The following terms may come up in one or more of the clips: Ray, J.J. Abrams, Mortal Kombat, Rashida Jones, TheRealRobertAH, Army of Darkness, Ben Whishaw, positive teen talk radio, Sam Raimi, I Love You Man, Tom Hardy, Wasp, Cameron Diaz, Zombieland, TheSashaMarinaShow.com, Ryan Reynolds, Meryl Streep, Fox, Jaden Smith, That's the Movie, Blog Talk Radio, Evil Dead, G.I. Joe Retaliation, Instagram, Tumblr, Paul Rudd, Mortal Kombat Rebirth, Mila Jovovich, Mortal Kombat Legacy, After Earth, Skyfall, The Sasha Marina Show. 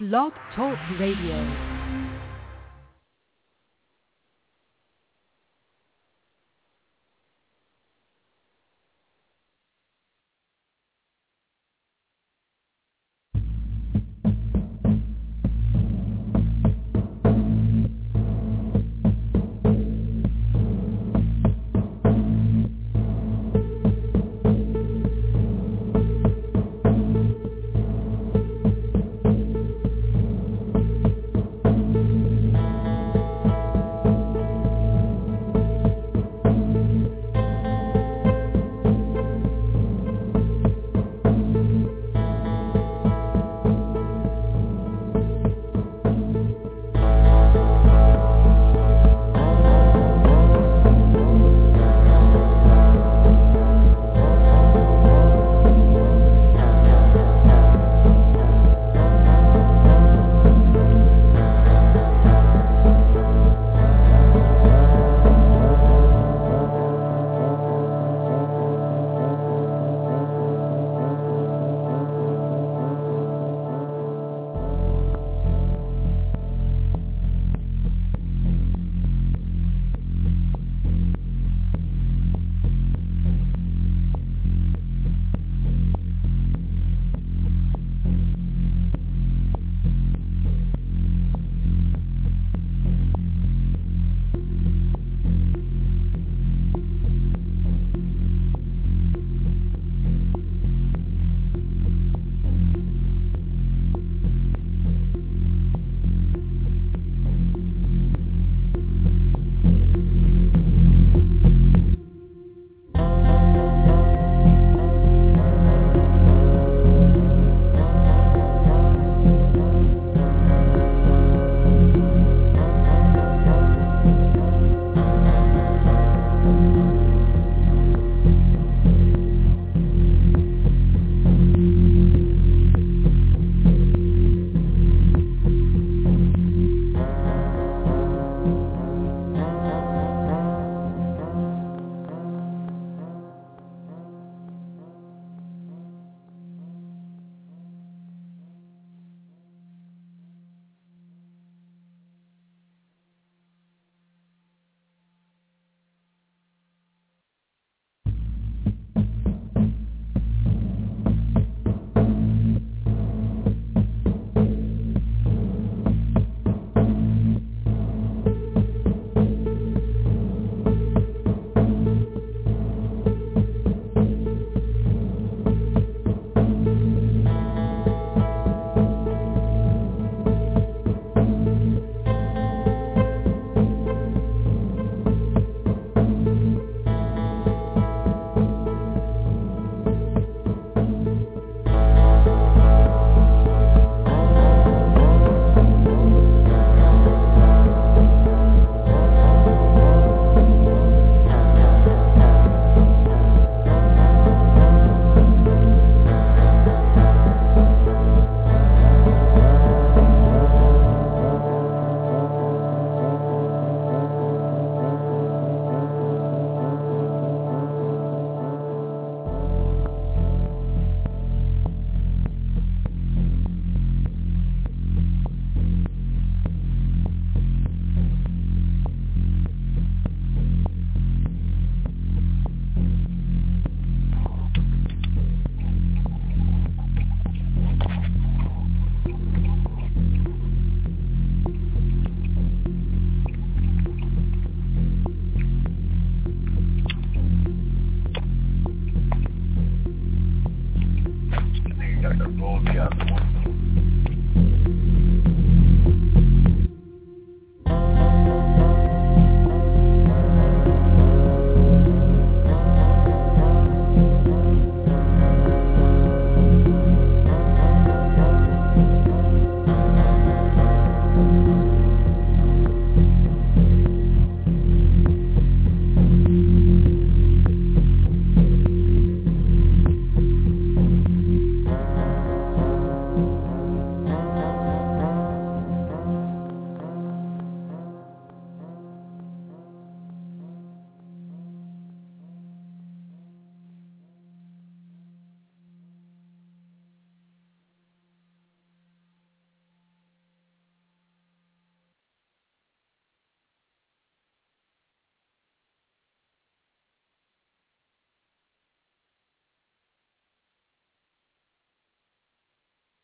Blog Talk Radio.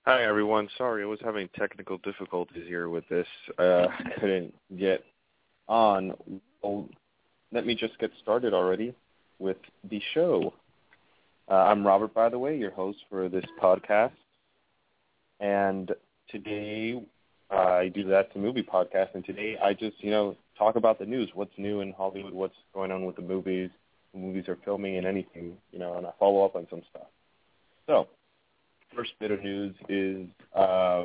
Hi, everyone. Sorry, I was having technical difficulties here with this. Couldn't get on. Oh, let me just get started already with the show. I'm Robert, by the way, your host for this podcast. And today I do That's the Movie podcast. And today I just, talk about the news, what's new in Hollywood, what's going on with the movies, the movies are filming and anything, and I follow up on some stuff. So, first bit of news is a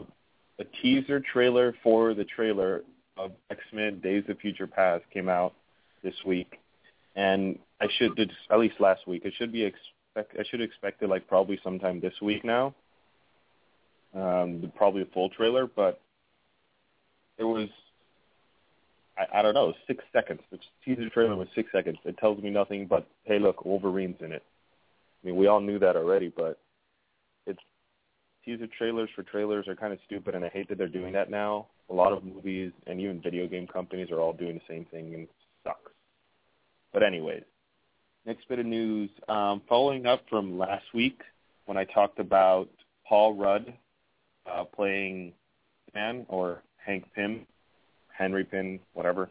teaser trailer for the trailer of X-Men Days of Future Past came out this week, and at least last week. I should expect it like probably sometime this week now. Probably a full trailer, but it was, I don't know, 6 seconds. The teaser trailer was 6 seconds. It tells me nothing but, hey, look, Wolverine's in it. I mean, we all knew that already, but teaser trailers for trailers are kind of stupid, and I hate that they're doing that now. A lot of movies and even video game companies are all doing the same thing, and it sucks. But anyways, next bit of news. Following up from last week when I talked about Paul Rudd playing Ant-Man or Henry Pym, whatever.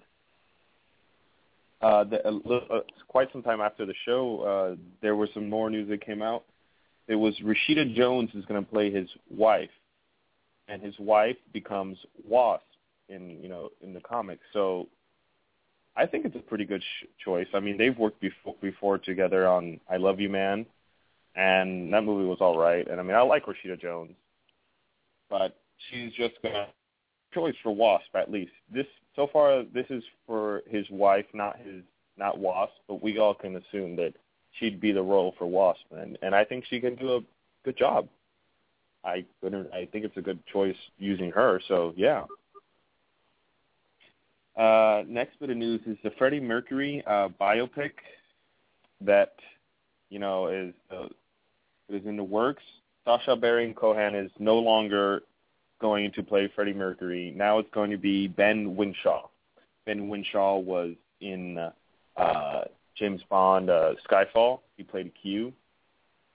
Quite some time after the show, there was some more news that came out. It was Rashida Jones is going to play his wife, and his wife becomes Wasp in the comics. So I think it's a pretty good choice. I mean, they've worked before together on I Love You Man, and that movie was all right. And I mean, I like Rashida Jones, but she's just going to choice for Wasp at least. So far this is for his wife, not Wasp, but we all can assume that she'd be the role for Wasp, and I think she can do a good job. I think it's a good choice using her, so yeah. Next bit of news is the Freddie Mercury biopic that, is in the works. Sacha Baron Cohen is no longer going to play Freddie Mercury. Now it's going to be Ben Whishaw. Ben Whishaw was in James Bond, Skyfall. He played Q,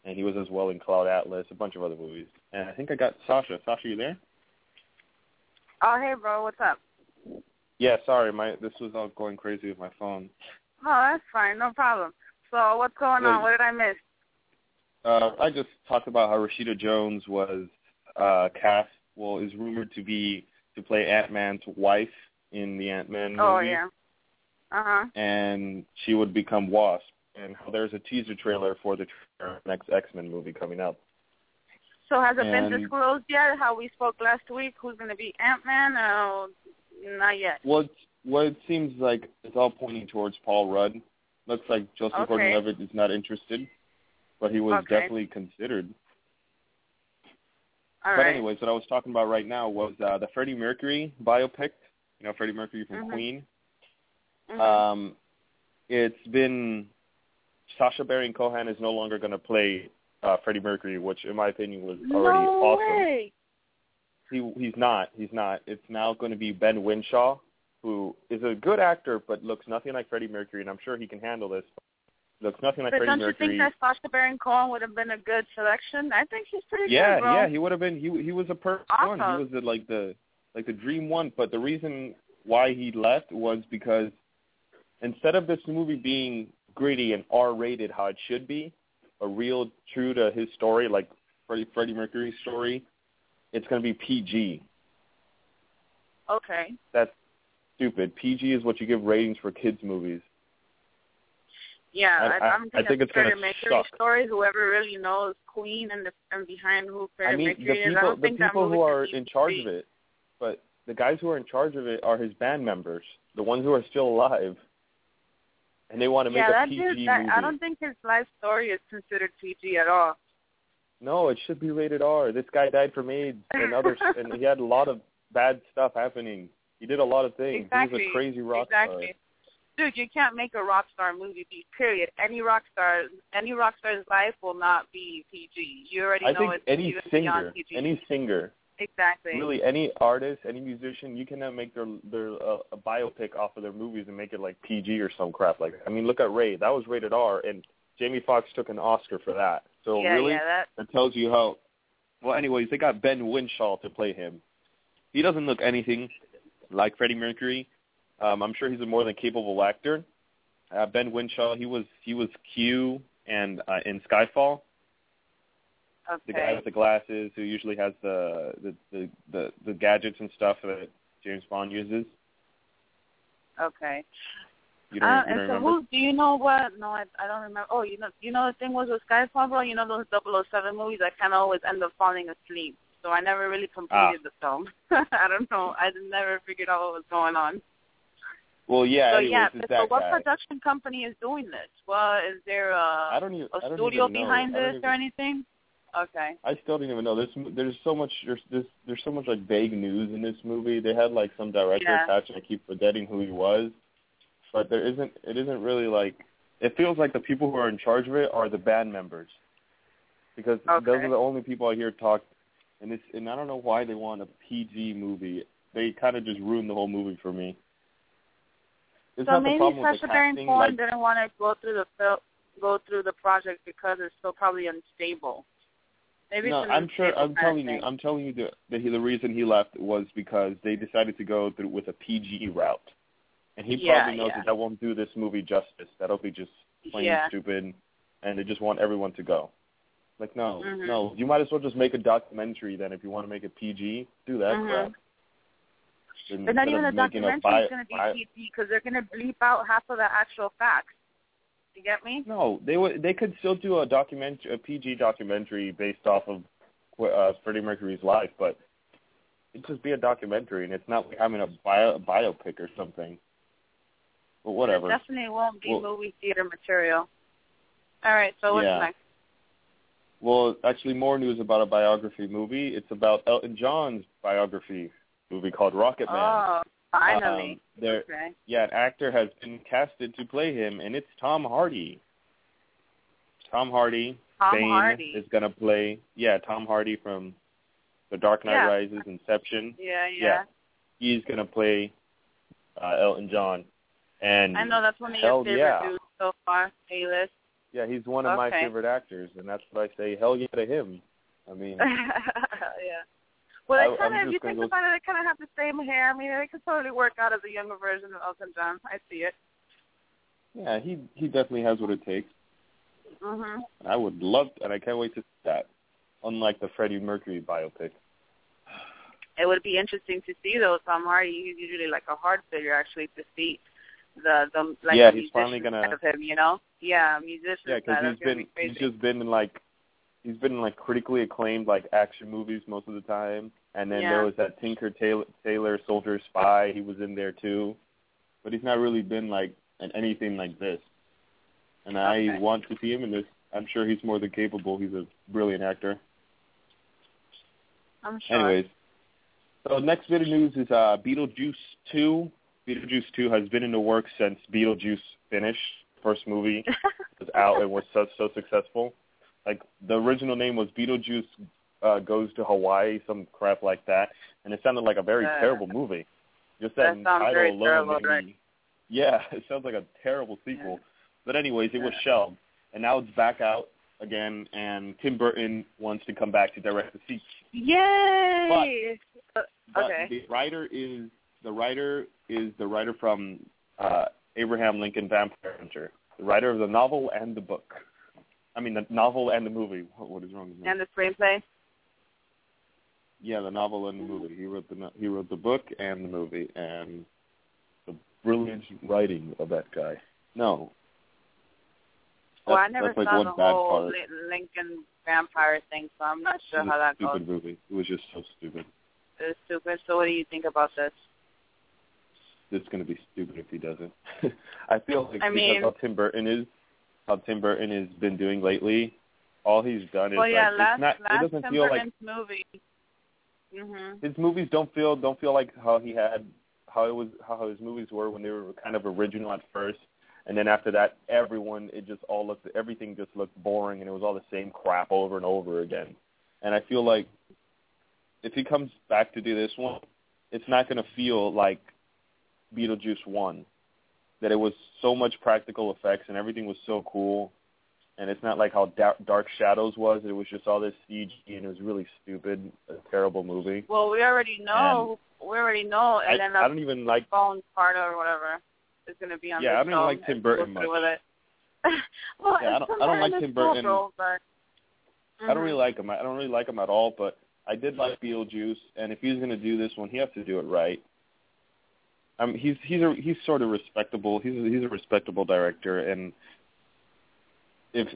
and he was as well in Cloud Atlas, a bunch of other movies. And I think I got Sasha. Sasha, you there? Oh, hey, bro. What's up? Yeah, sorry. This was all going crazy with my phone. Oh, that's fine. No problem. So what's going on? What did I miss? I just talked about how Rashida Jones was is rumored to play Ant-Man's wife in the Ant-Man movie. Oh, yeah. Uh-huh. And she would become Wasp. And there's a teaser trailer for the next X-Men movie coming up. So has it been disclosed yet, how we spoke last week, who's going to be Ant-Man? Not yet. Well, it seems like it's all pointing towards Paul Rudd. Looks like Joseph Gordon-Levitt is not interested, but he was definitely considered. All right. But anyways, what I was talking about right now was the Freddie Mercury biopic, Freddie Mercury from Queen. Mm-hmm. It's been Sacha Baron Cohen is no longer going to play Freddie Mercury, which in my opinion was already awesome. Way. He's not. It's now going to be Ben Whishaw, who is a good actor but looks nothing like Freddie Mercury, and I'm sure he can handle this. Looks nothing like Freddie Mercury. But don't you think that Sacha Baron Cohen would have been a good selection? I think he's pretty good, bro. Yeah, he would have been. He was a perfect awesome. One. He was the dream one. But the reason why he left was because instead of this movie being gritty and R-rated how it should be, a real true to his story, like Freddie Mercury's story, it's going to be PG. Okay. That's stupid. PG is what you give ratings for kids' movies. Yeah, I think it's Freddie Mercury's story, whoever really knows Queen and behind who Freddie Mercury is. I don't think the people who are in charge of it, but the guys who are in charge of it are his band members, the ones who are still alive. And they want to make a PG movie. I don't think his life story is considered PG at all. No, it should be rated R. This guy died from AIDS and others, and he had a lot of bad stuff happening. He did a lot of things. Exactly. He was a crazy rock star. Dude, you can't make a rock star movie, period. Any rock star's life will not be PG. You already know it's beyond PG. Any singer. Exactly. Really, any artist, any musician, you cannot make their a biopic off of their movies and make it like PG or some crap like that. I mean, look at Ray. That was rated R, and Jamie Foxx took an Oscar for that. So it tells you how Well, anyways, they got Ben Whishaw to play him. He doesn't look anything like Freddie Mercury. I'm sure he's a more than capable actor. Ben Whishaw, he was Q and in Skyfall. Okay. The guy with the glasses who usually has the gadgets and stuff that James Bond uses. Okay. You don't remember? Who do you know what? No, I don't remember. Oh, you know the thing was with Skyfall, bro. You know those 007 movies? I kind of always end up falling asleep, so I never really completed the film. I don't know. I never figured out what was going on. Well, yeah. So anyways, yeah. So what production company is doing this? Well, is there a studio behind this or anything? Okay. I still don't even know. There's so much like vague news in this movie. They had like some director attached, and I keep forgetting who he was. But it isn't really like, it feels like the people who are in charge of it are the band members. Because those are the only people I hear talk, and I don't know why they want a PG movie. They kind of just ruined the whole movie for me. It's so maybe Sacha Baron Cohen didn't want to go through the project because it's still probably unstable. Maybe no, I'm sure. I'm telling you the reason he left was because they decided to go through with a PG route. And he probably knows that won't do this movie justice. That'll be just plain stupid, and they just want everyone to go. Like, no. You might as well just make a documentary then if you want to make it PG. Do that crap. But not even a documentary is going to be PG because they're going to bleep out half of the actual facts. You get me? No, they could still do a PG documentary based off of Freddie Mercury's life, but it'd just be a documentary, and it's not like I'm in a biopic or something. But whatever. It definitely won't be movie theater material. All right, so what's next? Well, actually, more news about a biography movie. It's about Elton John's biography movie called Rocket Man. Oh, finally. Okay. Yeah, an actor has been casted to play him, and it's Tom Hardy. Tom Hardy is going to play, Tom Hardy from The Dark Knight Rises, Inception. Yeah. He's going to play Elton John. And I know that's one of your favorite dudes so far, A-list. Yeah, he's one of my favorite actors, and that's what I say, hell yeah to him. I mean. Well, if you think about it, they kind of have the same hair. I mean, they could totally work out as a younger version of Elton John. I see it. Yeah, he definitely has what it takes. Mm-hmm. I would love to, and I can't wait to see that, unlike the Freddie Mercury biopic. It would be interesting to see, though. Tom Hardy, he's usually like a hard figure, actually, to see. He's finally gonna of him, you know? Yeah, musician. Yeah, because he's been in critically acclaimed like action movies most of the time, and then there was that Tinker Tailor Soldier Spy. He was in there too, but he's not really been like in anything like this. And I want to see him in this. I'm sure he's more than capable. He's a brilliant actor. I'm sure. Anyways, so next bit of news is Beetlejuice 2. Beetlejuice 2 has been in the works since Beetlejuice finished. First movie was out and was so successful. Like, the original name was Beetlejuice Goes to Hawaii, some crap like that. And it sounded like a very terrible movie. Just that title alone. Terrible, right? Yeah, it sounds like a terrible sequel. Yeah. But anyways, it was shelved. And now it's back out again, and Tim Burton wants to come back to direct the sequel. Yay! But the writer from Abraham Lincoln Vampire Hunter, the writer of the novel and the book. I mean, the novel and the movie. What is wrong with me? And the screenplay? Yeah, the novel and the movie. He wrote the book and the movie, and the brilliant writing of that guy. No. Well, I never saw the whole Lincoln Vampire thing, so I'm not sure how that goes. Stupid movie. It was just so stupid. It was stupid. So what do you think about this? It's going to be stupid if he doesn't. I feel like how Tim Burton has been doing lately, all he's done is movie. Mm-hmm. His movies don't feel like how his movies were when they were kind of original at first, and then after that everything just looked boring and it was all the same crap over and over again. And I feel like if he comes back to do this one, it's not going to feel like Beetlejuice 1, that it was so much practical effects and everything was so cool And it's not like how Dark Shadows was. It was just all this CG, and it was really stupid, a terrible movie. Well, we already know. And then I don't even like Bone Parta or whatever is going to be on. Yeah, I don't even like Tim Burton much. With it. Well, yeah, I don't like Tim Burton. I don't really like him. I don't really like him at all. But I did like Beetlejuice, and if he's going to do this one, he has to do it right. He's sort of respectable. He's a respectable director, and.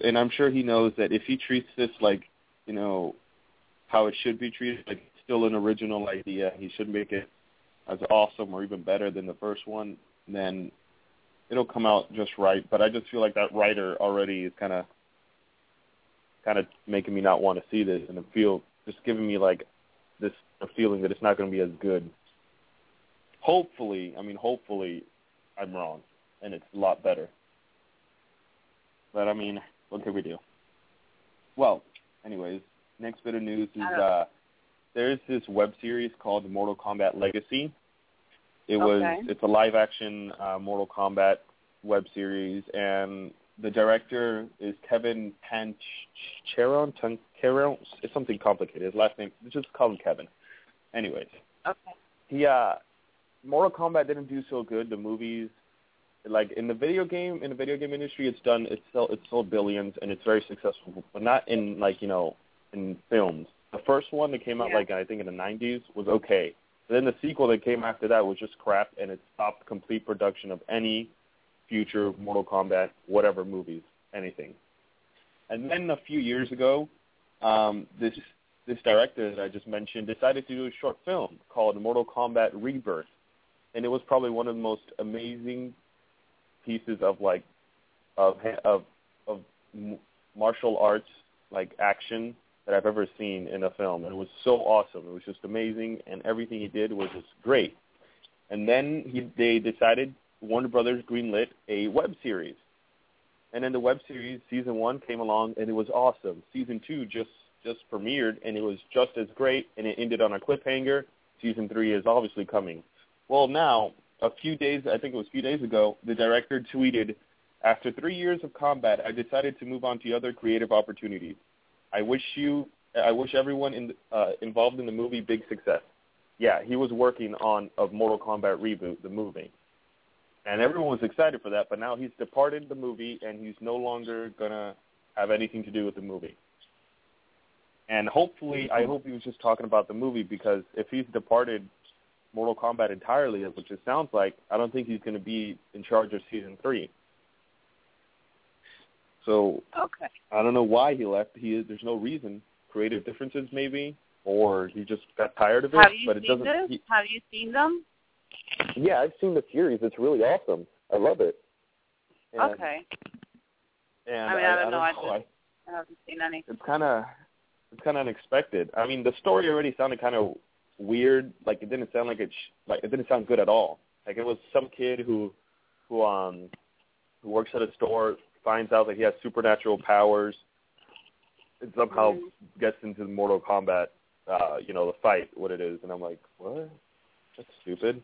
I'm sure he knows that if he treats this like, you know, how it should be treated, like still an original idea, he should make it as awesome or even better than the first one, then it'll come out just right. But I just feel like that writer already is kind of making me not want to see this, and giving me like this feeling that it's not going to be as good. Hopefully I'm wrong, and it's a lot better. But, I mean, what could we do? Well, anyways, next bit of news is there's this web series called Mortal Kombat Legacy. It's a live-action Mortal Kombat web series, and the director is Kevin Tancheron. It's something complicated. His last name, just call him Kevin. Anyways. Okay. Mortal Kombat didn't do so good. The movies... Like in the video game industry, it's sold billions and it's very successful, but not in in films. The first one that came out I think in the 90s was okay. But then the sequel that came after that was just crap, and it stopped complete production of any future Mortal Kombat, whatever movies, anything. And then a few years ago, this director that I just mentioned decided to do a short film called Mortal Kombat Rebirth, and it was probably one of the most amazing pieces of martial arts action that I've ever seen in a film, and it was so awesome. It was just amazing, and everything he did was just great. And then they decided Warner Brothers greenlit a web series, and then the web series season 1 came along, and it was awesome. Season 2 just premiered, and it was just as great, and it ended on a cliffhanger. Season 3 is obviously coming. Well, now. A few days ago, the director tweeted, "After 3 years of combat, I decided to move on to other creative opportunities. I wish everyone involved in the movie big success." Yeah, he was working on a Mortal Kombat reboot, the movie. And everyone was excited for that, but now he's departed the movie, and he's no longer going to have anything to do with the movie. And I hope he was just talking about the movie, because if he's departed Mortal Kombat entirely, which it sounds like, I don't think he's going to be in charge of Season 3. So, I don't know why he left. There's no reason. Creative differences, maybe, or he just got tired of it. Have you seen them? Yeah, I've seen the series. It's really awesome. I love it. I haven't seen any. It's kind of unexpected. I mean, the story already sounded kind of weird, it didn't sound good at all. Like, it was some kid who works at a store, finds out that he has supernatural powers, and somehow gets into the Mortal Kombat, the fight, what it is. And I'm like, what? That's stupid.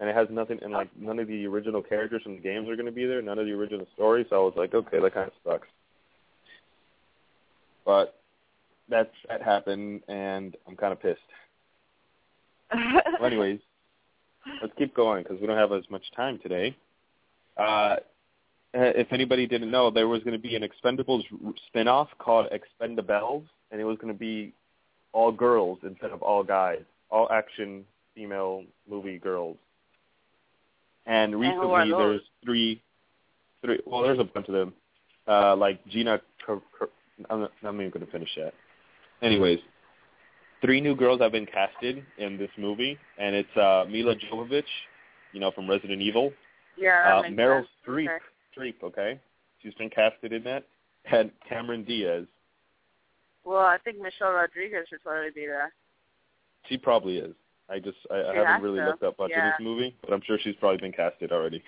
And it has nothing, and none of the original characters from the games are going to be there, none of the original stories. So I was like, okay, that kind of sucks. But that happened, and I'm kind of pissed. Well, anyways, let's keep going because we don't have as much time today. If anybody didn't know, there was going to be an Expendables spinoff called Expendables, and it was going to be all girls instead of all guys, all action female movie girls. And recently there's three. Well, there's a bunch of them, like Gina. I'm not even going to finish that. Anyways. 3 new girls have been casted in this movie, and it's Mila Jovovich, from Resident Evil. Yeah, Meryl Streep. Streep, okay? She's been casted in that. And Cameron Diaz. Well, I think Michelle Rodriguez should probably be there. She probably is. I haven't really looked up much of this movie, but I'm sure she's probably been casted already.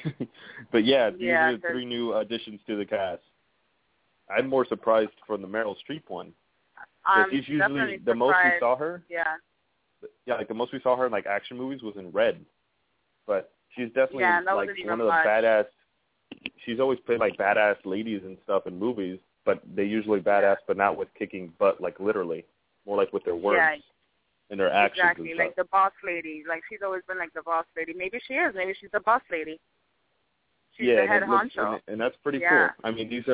But these are the 3 new additions to the cast. I'm more surprised from the Meryl Streep one. She's usually the most we saw her. Yeah. Yeah, the most we saw her in action movies was in Red, but she's definitely one of the badass. She's always played badass ladies and stuff in movies, but they're usually badass, but not with kicking butt, like literally, more like with their words and their actions. Exactly, and like the boss lady. Like she's always been like the boss lady. Maybe she is. Maybe she's the boss lady. She's the head honcho. And that's pretty cool. I mean, these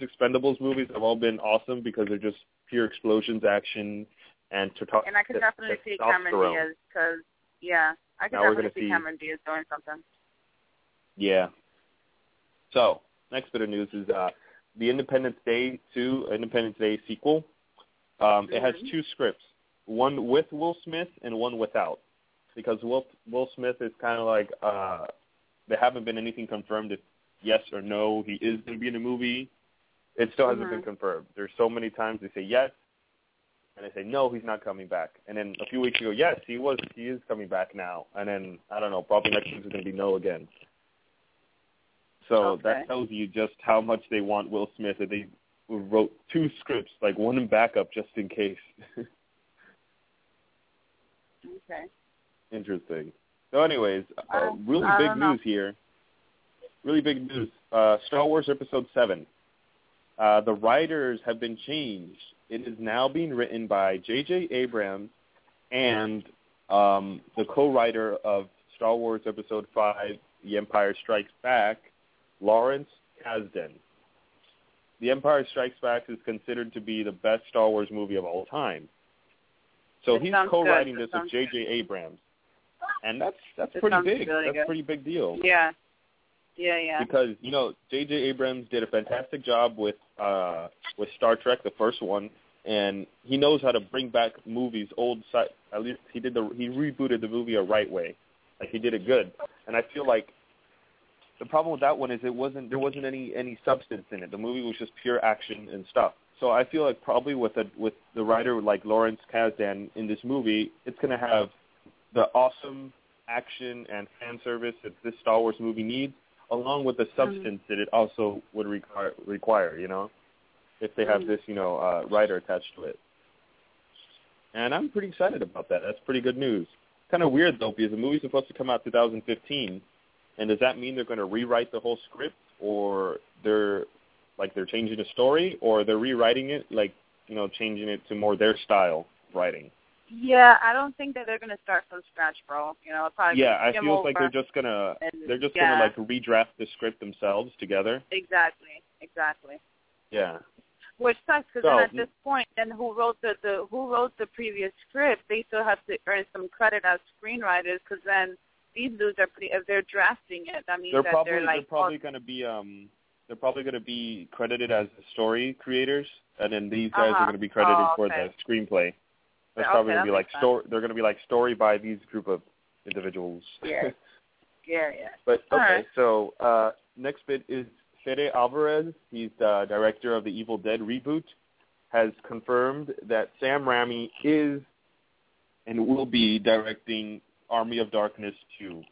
Expendables movies have all been awesome because they're just pure explosions, action, and testosterone. And I could definitely see Cameron Diaz because, I could definitely see Cameron Diaz doing something. Yeah. So, next bit of news is the Independence Day 2, Independence Day sequel. It has two scripts, one with Will Smith and one without, because Will Smith is kind of like there haven't been anything confirmed if yes or no he is going to be in the movie. It still hasn't been confirmed. There's so many times they say yes, and they say no, he's not coming back. And then a few weeks ago, yes, he is coming back now. And then, I don't know, probably next week is going to be no again. So that tells you just how much they want Will Smith, and they wrote two scripts, like one in backup just in case. Okay. Interesting. So anyways, really big news. Star Wars Episode 7. The writers have been changed. It is now being written by J.J. Abrams and the co-writer of Star Wars Episode 5, The Empire Strikes Back, Lawrence Kasdan. The Empire Strikes Back is considered to be the best Star Wars movie of all time. So he's co-writing this with J.J. Abrams. And that's pretty big. That's a pretty big deal. Yeah. Yeah, yeah. Because, you know, J.J. Abrams did a fantastic job with Star Trek, the first one, and he knows how to bring back movies old side. At least he rebooted the movie a right way. Like, he did it good. And I feel like the problem with that one is there wasn't any substance in it. The movie was just pure action and stuff. So I feel like probably with the writer like Lawrence Kasdan in this movie, it's going to have the awesome action and fan service that this Star Wars movie needs, along with the substance that it also would require, you know, if they have this, you know, writer attached to it. And I'm pretty excited about that. That's pretty good news. Kind of weird, though, because the movie's supposed to come out 2015, and does that mean they're going to rewrite the whole script, or they're changing the story, or they're rewriting it, like, you know, changing it to more their style of writing? Yeah, I don't think that they're going to start from scratch, bro. You know, probably. Yeah, I feel like they're just going to redraft the script themselves together. Exactly. Yeah. Which sucks because then at this point, then who wrote the previous script? They still have to earn some credit as screenwriters because then. These dudes are pretty. If they're drafting it, that means they're probably going to be credited as story creators, and then these guys are going to be credited for the screenplay. That's probably going to be like story. They're going to be like story by these group of individuals. Yeah, yeah. But so next bit is Fede Alvarez. He's the director of the Evil Dead reboot. Has confirmed that Sam Raimi is and will be directing Army of Darkness 2.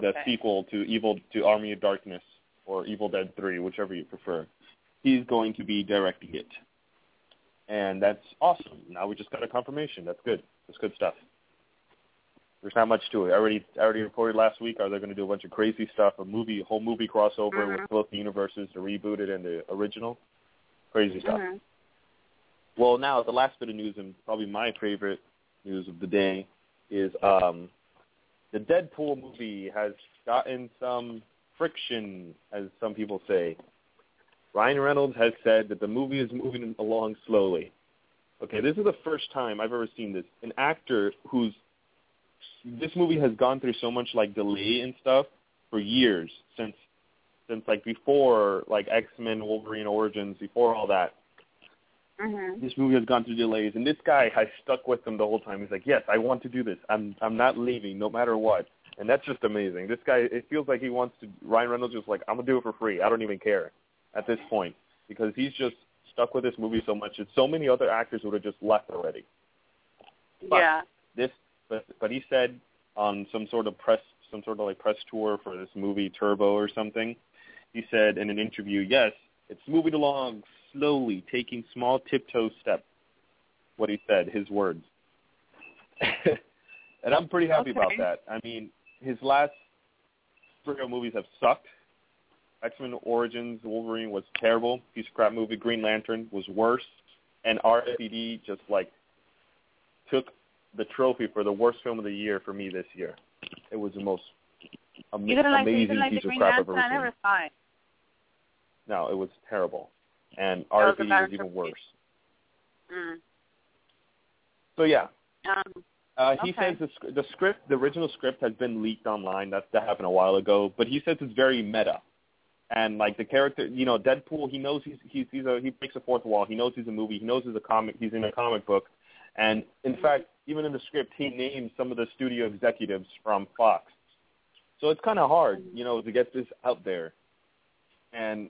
The sequel to Army of Darkness or Evil Dead 3, whichever you prefer. He's going to be directing it. And that's awesome. Now we just got a confirmation. That's good. That's good stuff. There's not much to it. I already reported last week how they're going to do a bunch of crazy stuff, a whole movie crossover with both the universes, the rebooted and the original. Crazy stuff. Well, now the last bit of news, and probably my favorite news of the day is the Deadpool movie has gotten some friction, as some people say. Ryan Reynolds has said that the movie is moving along slowly. Okay, this is the first time I've ever seen this. An actor this movie has gone through so much like delay and stuff for years since like before like X-Men Wolverine Origins, before all that. This movie has gone through delays, and this guy has stuck with them the whole time. He's like, yes, I want to do this. I'm not leaving no matter what. And that's just amazing. This guy, it feels like he wants to, Ryan Reynolds is like, I'm going to do it for free. I don't even care at this point because he's just stuck with this movie so much. And so many other actors would have just left already. But But he said on some sort of press tour for this movie, Turbo or something, he said in an interview, yes, it's moving along slowly, taking small tiptoe steps, what he said, his words. And I'm pretty happy about that. I mean, his last superhero movies have sucked. X-Men Origins Wolverine was terrible. Piece of crap movie. Green Lantern was worse. And RFD just, like, took the trophy for the worst film of the year for me this year. It was the most amazing piece of crap I've ever seen. No, it was terrible. And RFD was even worse. Mm. So, yeah. He says the original script has been leaked online. That happened a while ago. But he says it's very meta. And, like, the character, you know, Deadpool, he knows he breaks the fourth wall. He knows he's a movie. He knows he's a comic. He's in a comic book. And, in fact, even in the script, he names some of the studio executives from Fox. So it's kind of hard, you know, to get this out there. And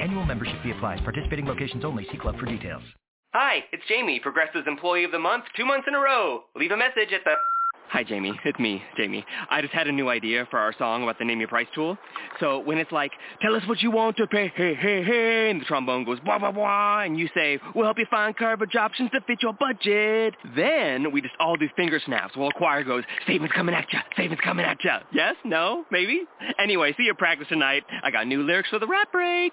Annual membership fee applies. Participating locations only. See club for details. Hi, it's Jamie, Progressive's Employee of the Month, 2 months in a row. Leave a message at the... Hi, Jamie. It's me, Jamie. I just had a new idea for our song about the Name Your Price tool. So when it's like, tell us what you want to pay, hey, hey, hey, and the trombone goes, blah, blah, blah, and you say, we'll help you find coverage options to fit your budget. Then we just all do finger snaps while a choir goes, savings coming at ya, savings coming at ya. Yes? No? Maybe? Anyway, see you at practice tonight. I got new lyrics for the rap break.